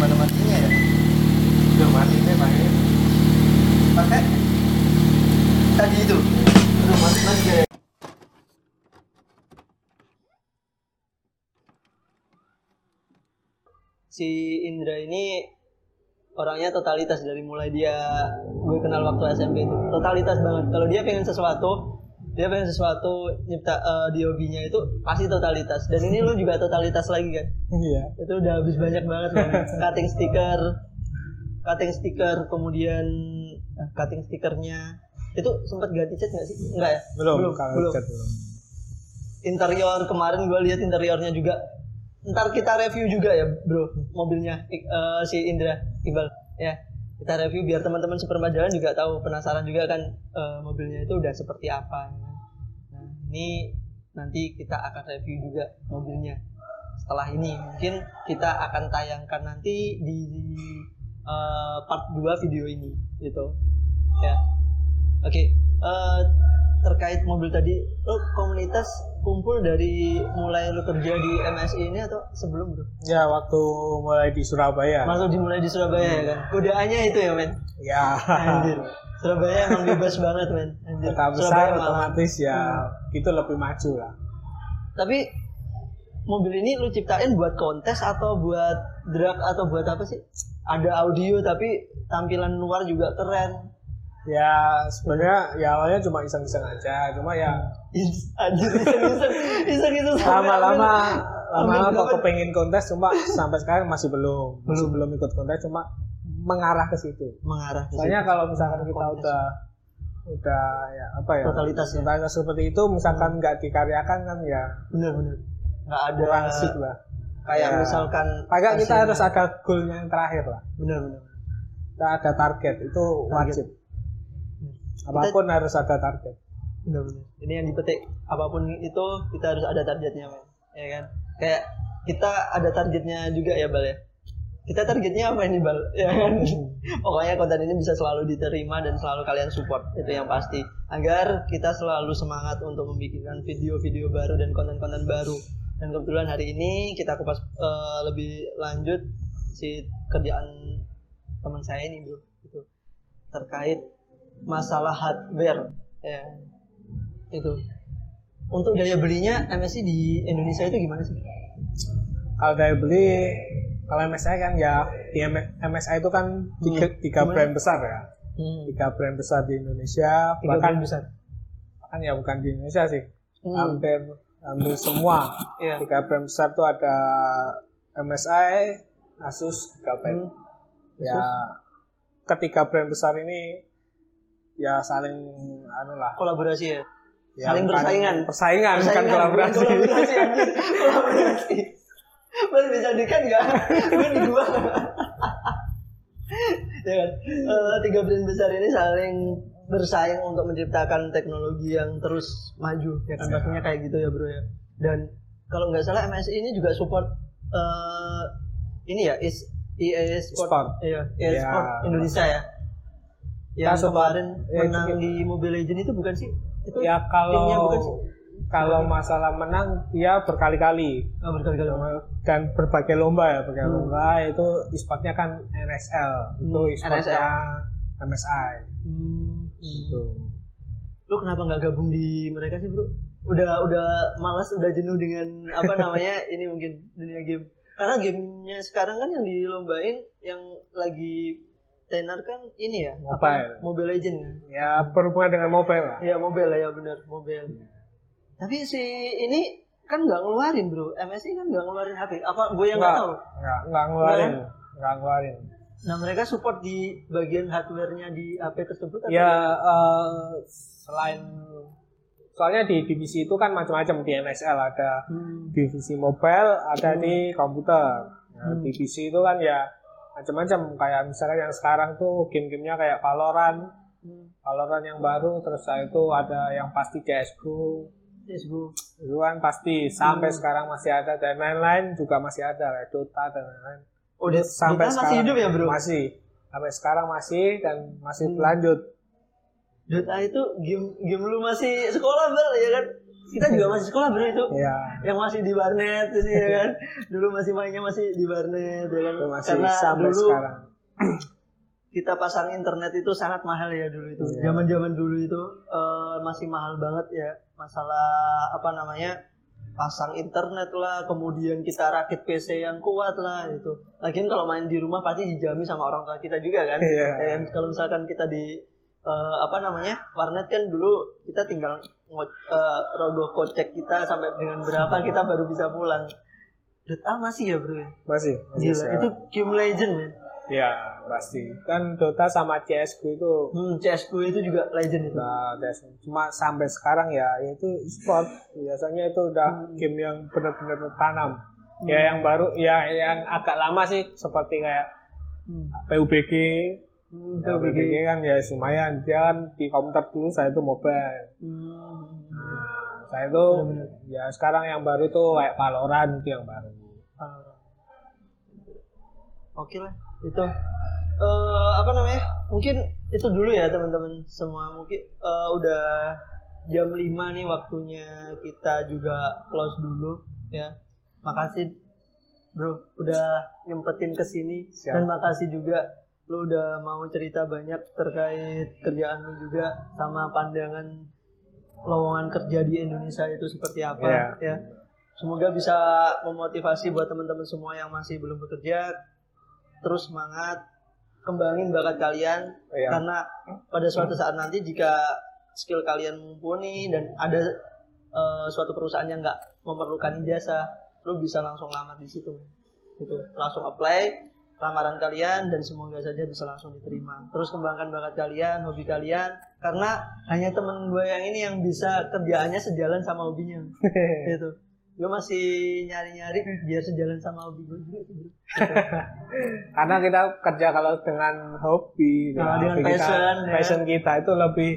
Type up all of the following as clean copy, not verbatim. mana matinya ya? Udah mati deh pakai. Pakai? Tadi itu. Udah mati lagi ya. Si Indra ini orangnya totalitas, dari mulai dia gue kenal waktu SMP itu totalitas banget. Kalau dia pengen sesuatu, dia pengen sesuatu nyipta di hobinya itu pasti totalitas. Dan ini lu juga totalitas lagi kan? Iya. Itu udah habis banyak banget kan? Cutting stiker, kemudian cutting stikernya itu sempat ganti cat nggak sih? Enggak ya? Belum. Interior kemarin gue lihat interiornya juga. Ntar kita review juga ya bro mobilnya si Indra Iqbal ya, kita review biar teman-teman sepermajalan juga tahu, penasaran juga kan mobilnya itu udah seperti apa. Nah ini nanti kita akan review juga mobilnya. Setelah ini mungkin kita akan tayangkan nanti di part 2 video ini gitu ya. Oke. Terkait mobil tadi, lo komunitas kumpul dari mulai lo kerja di MSI ini atau sebelum bro? Ya waktu mulai di Surabaya. Ya kan? Godaannya itu ya men? Ya. Anjir. Surabaya emang bebas banget men. Anjir. Kota besar otomatis ya itu lebih maju lah. Tapi mobil ini lo ciptain buat kontes atau buat drag atau buat apa sih? Ada audio tapi tampilan luar juga keren. Ya sebenarnya ya awalnya cuma iseng-iseng aja, cuma ya iseng-iseng lama-lama kok pengen kontes, cuma sampai sekarang masih belum ikut kontes, cuma mengarah ke situ. Soalnya kalau misalkan kita udah ya apa ya totalitas seperti itu, misalkan nggak dikaryakan kan ya benar-benar nggak ada rangsik lah. Kayak ya, misalkan agak kita harus ada goalnya yang terakhir lah. Benar-benar kita ada target itu wajib. Apapun kita, harus ada target. Benar-benar. Ini yang dipetik. Apapun itu kita harus ada targetnya, men. Ya kan? Kayak kita ada targetnya juga ya, Bal ya. Kita targetnya apa ini, Bal? Ya kan? Pokoknya konten ini bisa selalu diterima dan selalu kalian support, itu yang pasti. Agar kita selalu semangat untuk membuat video-video baru dan konten-konten baru. Dan kebetulan hari ini kita kupas lebih lanjut si kerjaan teman saya ini, Bro. Itu terkait masalah hardware ya itu. Untuk daya belinya MSI di Indonesia itu gimana sih? Kalau daya beli, kalau MSI kan ya di MSI itu kan tiga brand besar ya. 3 brand besar di Indonesia, bahkan ya bukan di Indonesia sih, hampir semua. 3 brand besar itu ada MSI, Asus, Gigabyte. Ya ketiga brand besar ini ya saling kolaborasi ya saling persaingan bukan kolaborasi. Kolaborasi boleh dijadikan nggak? Gue di gua ya kan? 3 brand besar ini saling bersaing untuk menciptakan teknologi yang terus maju ya kan, pastinya kayak gitu ya bro ya. Dan kalau nggak salah MSI ini juga support ini ya e-sport Indonesia ya. Yang kemarin menang di Mobile Legends itu bukan sih? Itu ya kalau masalah menang dia berkali-kali dan berbagai lomba ya, lomba itu e-sportnya kan NSL, itu e-sportnya MSI. Gitu. Lu kenapa nggak gabung di mereka sih bro? Udah malas, udah jenuh dengan ini mungkin dunia game. Karena gamenya sekarang kan yang dilombain yang lagi tenar kan ini ya, Mobile Legends ya, berhubungan dengan mobile lah ya, mobile ya. Tapi si ini kan nggak ngeluarin bro, MSI kan nggak ngeluarin HP, apa gue yang nggak tahu? Nggak ngeluarin. Nah mereka support di bagian hardwarenya di HP tersebut ya, selain soalnya di divisi itu kan macam-macam di NSL ada divisi mobile, ada di komputer. Divisi itu kan ya macam-macam, kayak misalnya yang sekarang tuh game-gamenya kayak Valorant yang baru, terus itu ada yang pasti CS:GO itu kan pasti sampai sekarang masih ada, dan lain-lain juga masih ada kayak Dota dan lain-lain. Sampai Dota masih hidup ya bro? Masih, sampai sekarang masih dan masih berlanjut. Dota itu game lu masih sekolah bro ya kan? Kita juga masih sekolah bro itu. Iya. Yang masih di Barnet ini ya kan. Dulu masih mainnya masih di Barnet ya kan. Karena dulu sekarang kita pasang internet itu sangat mahal ya dulu itu. Zaman-zaman dulu itu masih mahal banget ya masalah apa namanya? Pasang internet lah, kemudian kita rakit PC yang kuat lah gitu. Lagian kalau main di rumah pasti dijami sama orang tua kita juga kan. Yeah. Kalau misalkan kita di warnet kan dulu kita tinggal rogoh kocek kita sampai dengan berapa kita baru bisa pulang. Dota masih ya bro? Masih. Gila, itu game legend ya? Iya pasti. Kan Dota sama CS:GO itu. CS:GO itu juga legend itu. Nah, cuma sampai sekarang ya itu e-sport biasanya itu udah game yang benar-benar tertanam. Ya yang baru, ya yang agak lama sih seperti kayak PUBG. Ya, PUBG kan ya lumayan kan di komputer dulu saya itu mobile. Saya itu ya sekarang yang baru tuh kayak Valorant itu yang baru. Oke lah. Itu mungkin itu dulu ya teman-teman semua. Mungkin udah jam 5 nih waktunya kita juga close dulu ya. Makasih bro udah nyempetin kesini. Siap. Dan makasih juga lu udah mau cerita banyak terkait kerjaan lu juga sama pandangan lowongan kerja di Indonesia itu seperti apa ya. Semoga bisa memotivasi buat teman-teman semua yang masih belum bekerja. Terus semangat, kembangin bakat kalian karena pada suatu saat nanti jika skill kalian mumpuni dan ada suatu perusahaan yang nggak memerlukan ijazah, lu bisa langsung lamar di situ, gitu. Langsung apply lamaran kalian dan semoga saja bisa langsung diterima. Terus kembangkan bakat kalian, hobi kalian, karena hanya temen gue yang ini yang bisa kerjaannya sejalan sama hobinya, gitu. Gue masih nyari-nyari biar sejalan sama hobi gue juga gitu. Karena kita kerja kalau dengan hobi, dengan passion kita itu lebih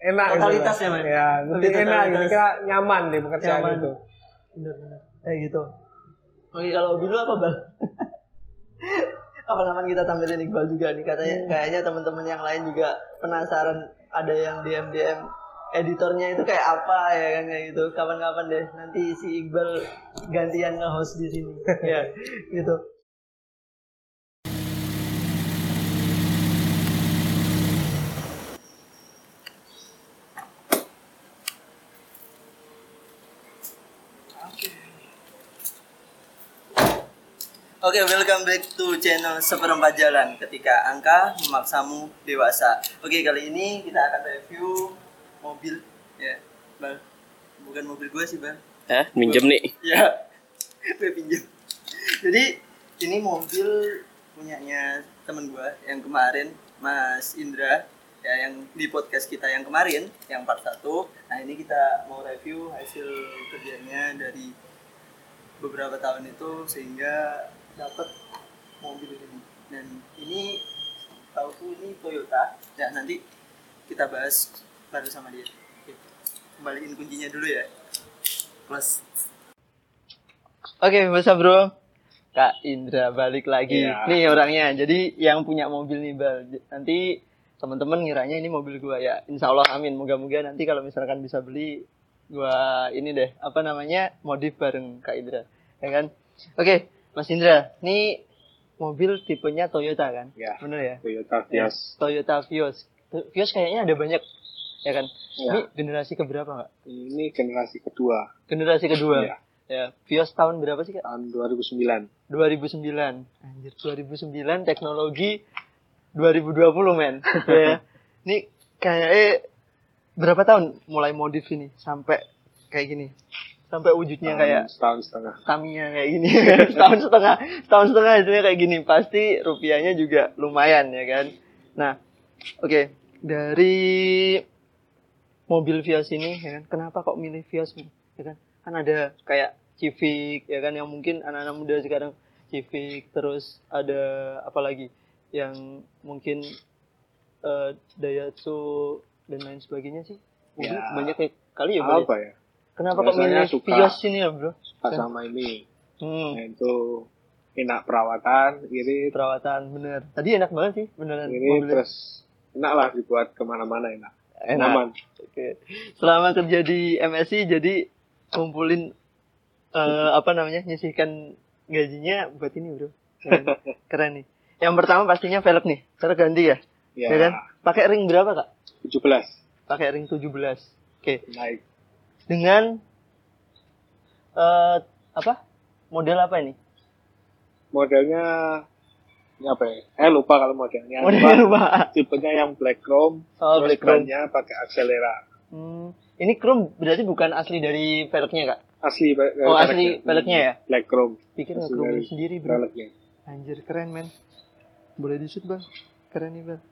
enak kualitas gitu, ya man. Ya, lebih enak gitu, kita nyaman di pekerjaan itu. Benar-benar. Kayak gitu. Oke, kalau hobi lu apa, Bang? Kapan-kapan kita tampilin Iqbal juga nih katanya. Kayaknya teman-teman yang lain juga penasaran ada yang DM-DM editornya itu kayak apa ya kan kayak gitu. Kapan-kapan deh nanti si Iqbal gantian nge-host di sini. Ya, gitu. Oke, welcome back to channel Seperempat Jalan ketika angka memaksamu dewasa. Oke, kali ini kita akan review mobil ya Bang, bukan mobil gue sih Bang, minjem nih ya gue pinjam. Jadi ini mobil punyanya temen gue yang kemarin, Mas Indra ya, yang di podcast kita yang kemarin yang part 1. Nah ini kita mau review hasil kerjanya dari beberapa tahun itu sehingga dapat mobil ini. Dan ini tahu ini Toyota ya, nanti kita bahas baru sama dia. Kembaliin kuncinya dulu ya. Plus. Oke, bisa bro. Kak Indra balik lagi. Yeah. Nih orangnya. Jadi yang punya mobil nih Bal. Nanti teman-teman ngiranya ini mobil gua ya. Insyaallah amin. Moga-moga nanti kalau misalkan bisa beli gua ini deh. Modif bareng Kak Indra. Ya kan? Oke, Mas Indra. Ini mobil tipenya Toyota kan? Yeah. Bener ya? Toyota Vios. Vios kayaknya ada banyak. Ya kan? Ya. Ini generasi keberapa Kak? Ini generasi kedua. Ya. Ya. Vios tahun berapa sih Kak? Tahun 2009. Anjir, 2009 teknologi 2020 men. Ya. Ini kayaknya berapa tahun mulai modif ini sampai kayak gini? Sampai wujudnya kayak setahun setengah. Taminya kayak gini. Setahun setengah hasilnya kayak gini. Pasti rupiahnya juga lumayan ya kan. Nah, oke. Dari mobil Vios ini, ya kan? Kenapa kok milih Vios, ya kan? Kan ada kayak Civic, ya kan? Yang mungkin anak-anak muda sekarang Civic, terus ada apa lagi? Yang mungkin Daihatsu dan lain sebagainya sih. Ya, banyak kali ya, bro. Apa ya? Kenapa kok milih Vios ini ya, bro? Suka sama ini. Nah, itu enak perawatan, irit. Perawatan, bener. Tadi enak banget sih, beneran. Ini terus enak lah dibuat kemana-mana enak. enak. Aman. Oke. Selama kerja di MSI jadi kumpulin nyisihkan gajinya buat ini, Bro. Keren nih. Yang pertama pastinya velg nih, terganti ya. Iya ya kan? Pakai ring berapa, Kak? 17. Pakai ring 17. Oke. Okay. Naik. Dengan model apa ini? Modelnya ini apa ya? Lupa kalau modelnya. Modelnya lupa. Tipenya yang black chrome. Oh, black chrome. Bannya pakai akselera. Ini chrome berarti bukan asli dari velgnya, Kak? Asli. Oh, asli velgnya ya? Black chrome. Pikir nge-chrome sendiri, Bro. Velgnya. Anjir, keren, men. Boleh di-shoot, Bang. Keren nih, Bang.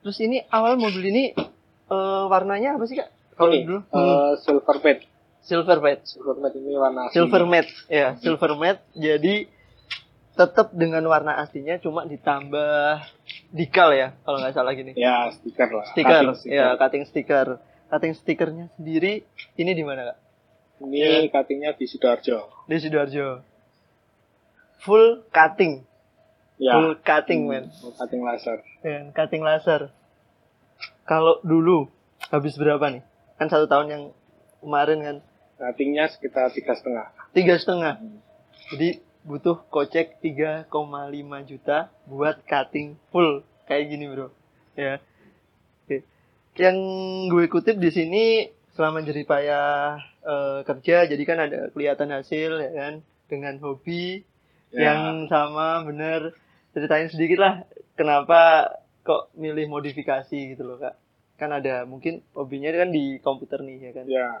Terus ini awal mobil ini warnanya apa sih, Kak? Kalau dulu silver matte. Silver matte ini warna asli. Silver matte. Jadi tetap dengan warna aslinya, cuma ditambah decal ya, kalau nggak salah gini. Ya, stiker lah. Cutting stikernya sendiri ini di mana, Kak? Ini cuttingnya di Sidoarjo. Full cutting. Ya. Full cutting, men. Full cutting laser. Dan cutting laser. Kalau dulu habis berapa nih? Kan 1 tahun yang kemarin kan. Ratingnya sekitar 3,5. 3,5. Jadi butuh kocek 3,5 juta buat cutting full kayak gini, Bro. Ya. Oke. Yang gue kutip di sini selama jeripayah kerja, jadi kan ada kelihatan hasil ya kan, dengan hobi yang sama, bener. Ceritain sedikit lah kenapa kok milih modifikasi gitu loh, Kak. Kan ada mungkin hobinya kan di komputer nih ya kan. Yeah.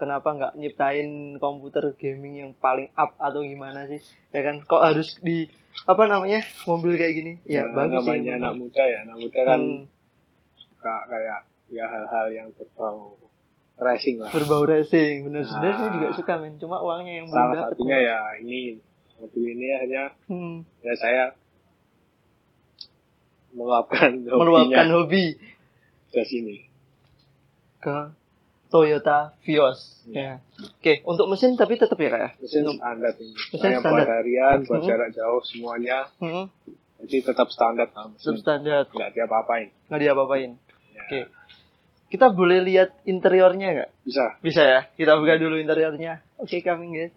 Kenapa nggak nyiptain komputer gaming yang paling up atau gimana sih ya kan, kok harus di mobil kayak gini ya, bagus sih. Namanya anak muda kan kayak ya hal-hal yang berbau racing lah. Bener sebenarnya saya juga suka, men, cuma uangnya yang belum dapat. Salah satunya ya ini mobil ini hanya ya saya meluapkan hobi ke sini, ke Toyota Vios. Ya. Oke, untuk mesin tapi tetap ya, Kak ya? Mesin standar ini. Saya buat harian, buat jarak jauh semuanya. Jadi tetap standar. Tetap standar. Nggak diapa-apain. Ya. Oke. Kita boleh lihat interiornya nggak? Bisa ya? Kita buka dulu interiornya. Oke, coming guys.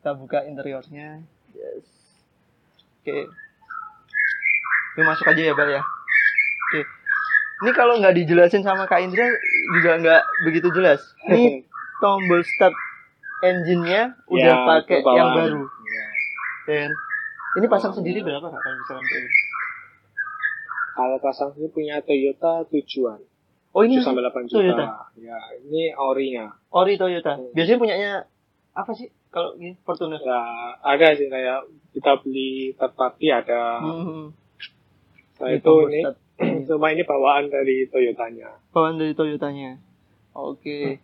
Kita buka interiornya. Yes. Oke. Lu masuk aja ya, Bal ya? Oke. Ini kalau nggak dijelasin sama Kak Indra juga nggak begitu jelas. Ini tombol start engine-nya udah pakai yang baru. Ya. Dan ini pasang sendiri berapa, Kak, kalau misalnya kayak gitu? Kalau pasang sendiri punya Toyota tujuan. Oh, ini 7-8 juta. Toyota. Ya, ini orinya. Ori Toyota. Biasanya punyanya apa sih kalau ini Fortuner? Ya, ada sih kayak kita beli third party ada. Nah, itu ini start. Cuma ini bawaan dari Toyotanya. Oke.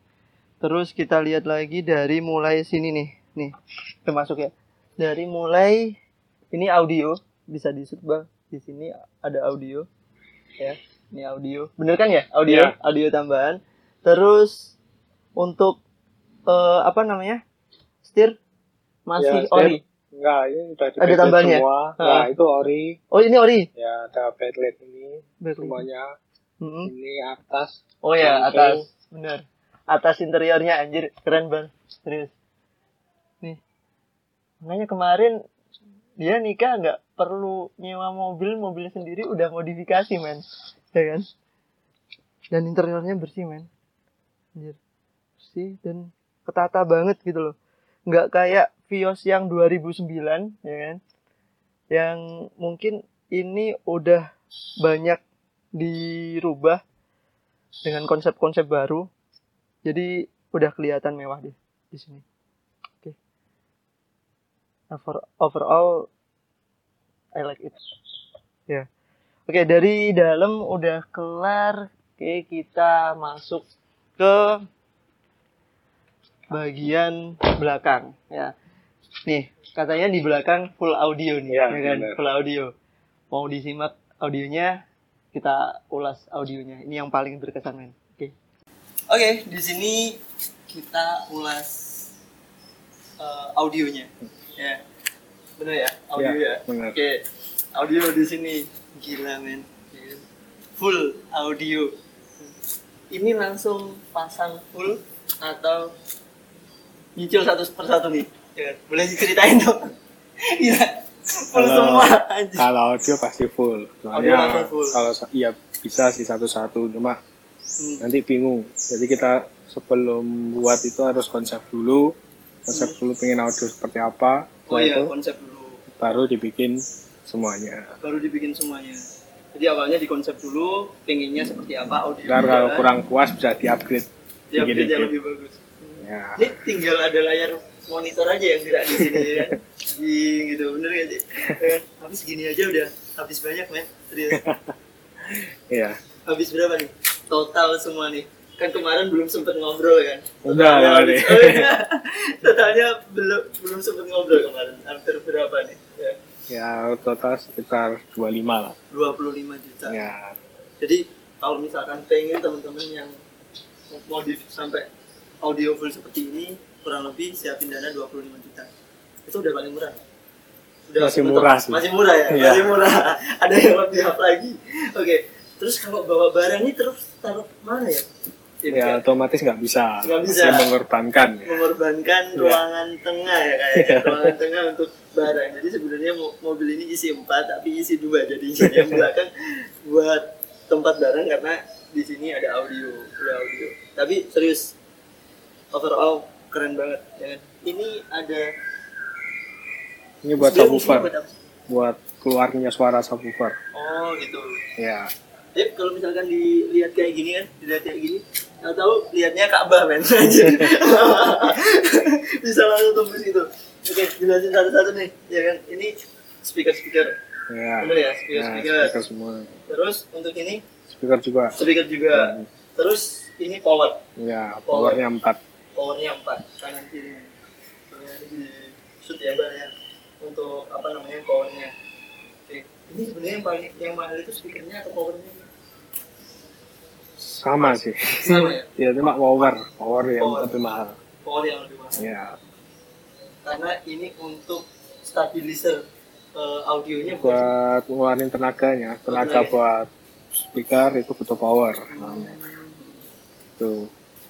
Terus kita lihat lagi dari mulai sini nih termasuk ya, dari mulai ini audio bisa di-set, Bang. Di sini ada audio ya, ini audio bener kan ya, audio tambahan. Terus untuk setir masih ori. Enggak, ini udah ada tambahannya semua. Nah, itu ori. Oh, ini ori? Ya, ada backlight ini. Semuanya. Ini atas. Oh ya, atas. Benar. Atas interiornya, anjir. Keren, Bang. Serius. Nih. Makanya kemarin dia nikah enggak perlu nyewa mobil sendiri, udah modifikasi, men. Ya kan? Dan interiornya bersih, men. Anjir. Bersih dan ketata banget gitu loh. Enggak kayak Vios yang 2009 ya kan, yang mungkin ini udah banyak dirubah dengan konsep-konsep baru, jadi udah kelihatan mewah deh di sini. Oke. Overall I like it ya. Oke, dari dalam udah kelar. Oke, kita masuk ke bagian belakang ya. Nih, katanya di belakang full audio nih, ya kan? Bener. Full audio. Mau disimak audionya, kita ulas audionya. Ini yang paling berkesan, men. Oke, di sini kita ulas audionya. Ya. Bener ya? Audio ya. Oke. Audio di sini gila, men. full audio. Ini langsung pasang full atau nyicil satu persatu nih? Boleh diceritain dong? Iya, full semua. Kalau audio pasti full. Soalnya kalau iya bisa sih satu-satu, cuma nanti bingung. Jadi kita sebelum buat itu harus konsep dulu pengen audio seperti apa. Oh iya, konsep dulu. Baru dibikin semuanya. Jadi awalnya di konsep dulu, pengennya seperti apa audio. Ntar kalau kurang puas bisa di-upgrade. Di-upgrade yang lebih bagus. Ya. Ini tinggal ada layar monitor aja yang gerak di sini ya. Gitu, bener gak sih? Habis gini aja udah habis banyak men, serius. Iya. Habis berapa nih? Total semua nih. Kan kemarin belum sempat ngobrol kan? Udah nih. Totalnya belum sempat ngobrol kemarin. Hampir berapa nih? Ya. Ya, total sekitar 25 lah. 25 juta. Ya. Jadi, kalau misalkan pengen teman-teman yang mau sampai audio full seperti ini, kurang lebih siapin dana 25 juta. Itu udah paling murah. Udah masih murah sih. Masih murah ya? Ya. Masih murah. Ada yang lebih up lagi. Oke. Terus kalau bawa barang ini terus taruh mana ya? Jadi ya, kan? Otomatis nggak bisa. Mengorbankan ya. Ruangan tengah ya kayaknya. Ruangan tengah untuk barang. Jadi sebenarnya mobil ini isi 4, tapi isi 2. Jadi yang belakang buat tempat barang karena di sini ada audio. Tapi serius, overall keren banget. Ya. Ini buat subwoofer. Buat keluarnya suara subwoofer. Oh gitu. Ya. Jadi kalau misalkan dilihat kayak gini. Tahu lihatnya Ka'bah men aja. Bisa langsung tembus gitu. Oke, jelasin satu-satu nih. Ya kan, ini speaker. Iya. Benar ya, speaker. Ya, speaker semua. Terus untuk ini speaker juga. Ya. Terus ini power. Iya, powernya 4. Kanan kiri. Di shoot ya, Bang ya. Untuk powernya. Oke. Ini sebenarnya yang mahal itu speakernya atau powernya? Sama sih. Sama ya? Iya, cuma power yang lebih mahal. Power yang lebih mahal. Iya. Karena ini untuk stabilizer audionya buat ngeluarin tenaganya. Tenaga buat speaker itu butuh power. Tuh.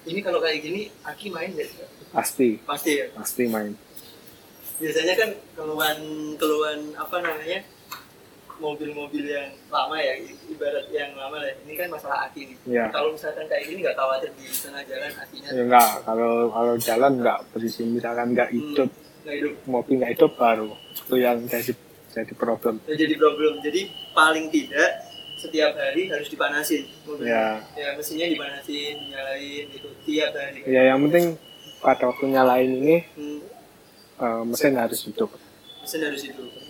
Ini kalau kayak gini, Aki main nggak sih? Pasti ya? Pasti main. Biasanya kan keluhan mobil-mobil yang lama ya, ibarat yang lama lah. Ini kan masalah aki nih. Ya. Kalau misalkan kayak gini nggak khawatir di tengah jalan akinya? Ya, nggak. Kalau jalan nggak posisi misalkan nggak hidup, mobil nggak hidup baru itu yang jadi problem. Jadi paling tidak setiap hari harus dipanasin mobilnya. Ya mesinnya dipanasin, nyalain gitu tiap hari. Kan? Ya yang penting pada waktu nyalain ini mesin harus hidup.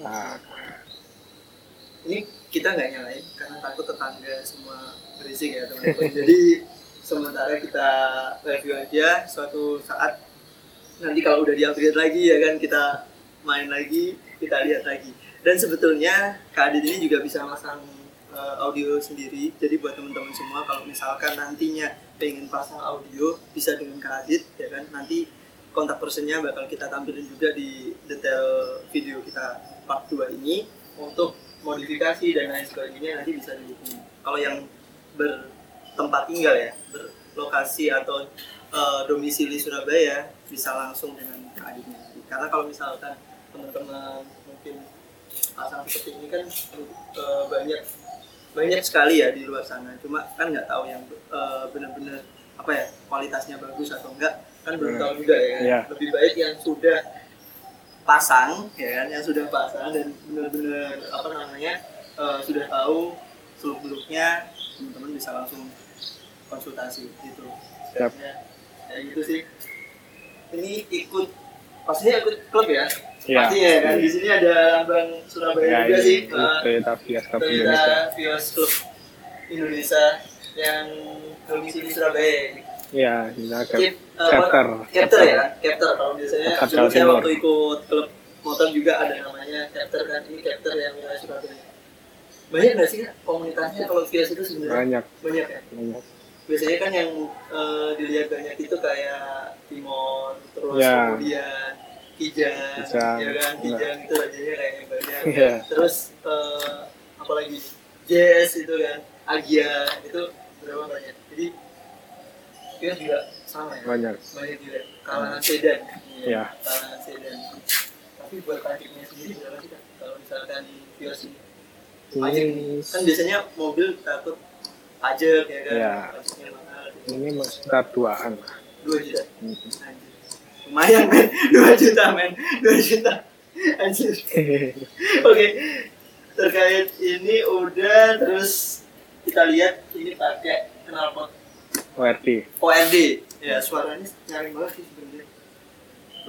Nah. Ini kita nggak nyalain karena takut tetangga semua berisik ya teman-teman. Jadi sementara kita review aja, suatu saat nanti kalau udah di-upgrade lagi ya kan kita main lagi, kita lihat lagi. Dan sebetulnya Kak Adit ini juga bisa masang audio sendiri. Jadi buat teman-teman semua kalau misalkan nantinya pengen pasang audio bisa dengan Kak Adit ya kan. Nanti kontak personnya bakal kita tampilin juga di detail video kita part 2 ini untuk modifikasi dan lain sebagainya, nanti bisa didukung. Kalau yang bertempat tinggal ya, berlokasi atau domisili Surabaya, bisa langsung dengan keadilan. Karena kalau misalkan teman-teman mungkin pasang seperti ini kan banyak sekali ya di luar sana. Cuma kan nggak tahu yang benar-benar kualitasnya bagus atau enggak, kan belum tahu juga ya. Yeah. Lebih baik yang sudah pasang ya kan, yang sudah pasang dan benar-benar sudah tahu seluk-beluknya, teman-teman bisa langsung konsultasi gitu. Yep. Ya gitu sih. Ini pastinya ikut klub ya? Yeah. Pasti ya kan. Di sini ada lambang Surabaya ya, juga sih. Toyota Vios Club Indonesia yang domisili Surabaya. Ya, chapter kalau biasanya sebelumnya waktu ikut klub motor juga ada namanya chapter kan, ini chapter yang wilayah Surabaya. Banyak nggak sih komunitasnya kalau Vios itu sebenarnya? Banyak ya? Banyak. Biasanya kan yang dilihat banyak itu kayak Timon, terus kemudian Kijang, ya kan? Kijang itu aja kayaknya banyak. Yeah. Terus apalagi Jazz itu kan? Agia itu berapa banyak. Jadi kita juga sama ya. Banyak juga. Kalangan sedan. Iya. Kalangan sedan. Tapi buat pajaknya sendiri berapa sih kan? Kalau misalkan Vios ini pajak kan biasanya mobil takut pajak ya kan? Iya. Pajaknya mahal. Ini sekitar 2-an lah. 2 juta. Lumayan men, 2 juta. Anjir. Oke. Terkait ini udah, terus kita lihat ini pakai knalpot ORD. Ya, suaranya nyaring banget sih sebenarnya.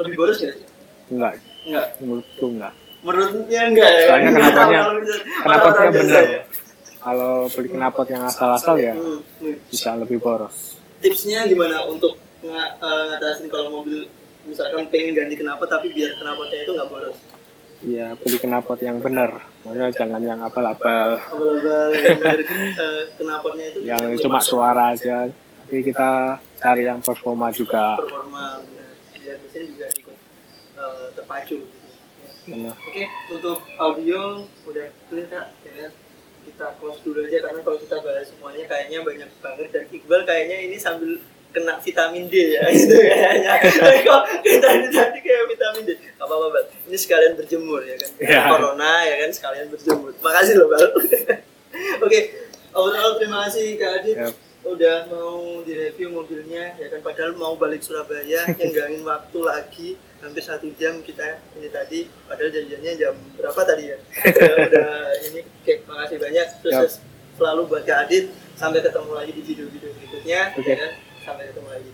Lebih boros ya? Enggak. Menurutku enggak. Menurutnya enggak ya? Soalnya knalpotnya bener. Kalau beli knalpot yang asal-asal ya, bisa lebih boros. Tipsnya gimana untuk ngatasin kalau mobil misalkan pengen ganti knalpot tapi biar knalpotnya itu enggak boros? Ya, beli knalpot yang benar. Maksudnya jangan yang abal-abal. Abal-abal yang benar knalpotnya itu yang cuma suara aja. Jadi kita cari yang performa juga. Performa benar. Biar mesin juga ikut terpacu gitu. Ya. Oke, untuk audio udah clear Kak. Ya, kita close dulu aja karena kalau kita bahas semuanya kayaknya banyak banget dan Iqbal kayaknya ini sambil kena vitamin D ya gitu kayaknya. Kok kita ini tadi kayak vitamin D. Enggak apa-apa, Bal. Ini sekalian berjemur ya kan. Yeah. Corona ya kan sekalian berjemur. Makasih loh, Bal. Oke. Overall terima kasih Kak Adit. Yep. Udah mau direview mobilnya ya kan padahal mau balik Surabaya, nyenggangin waktu lagi hampir 1 jam kita ini tadi padahal janjiannya jam berapa tadi ya. Udah ini oke, makasih banyak. Sukses selalu buat Kak Adit. Sampai ketemu lagi di video-video berikutnya ya kan. Sampai ketemu lagi.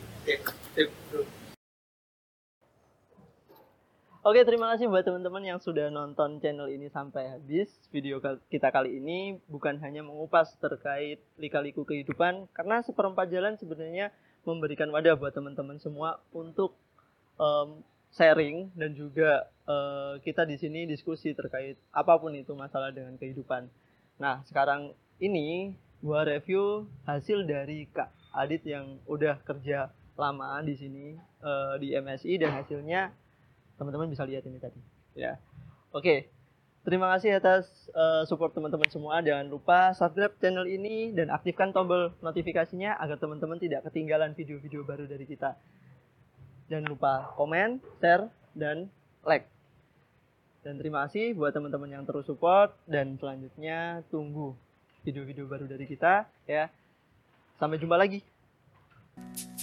Oke, terima kasih buat teman-teman yang sudah nonton channel ini sampai habis. Video kita kali ini bukan hanya mengupas terkait lika-liku kehidupan, karena seperempat jalan sebenarnya memberikan wadah buat teman-teman semua untuk sharing dan juga kita di sini diskusi terkait apapun itu masalah dengan kehidupan. Nah, sekarang ini gua review hasil dari Kak Adit yang udah kerja lama di sini di MSI dan hasilnya teman-teman bisa lihat ini tadi ya. Oke. Terima kasih atas support teman-teman semua. Jangan lupa subscribe channel ini dan aktifkan tombol notifikasinya agar teman-teman tidak ketinggalan video-video baru dari kita. Jangan lupa komen, share, dan like. Dan terima kasih buat teman-teman yang terus support dan selanjutnya tunggu video-video baru dari kita ya. Sampai jumpa lagi.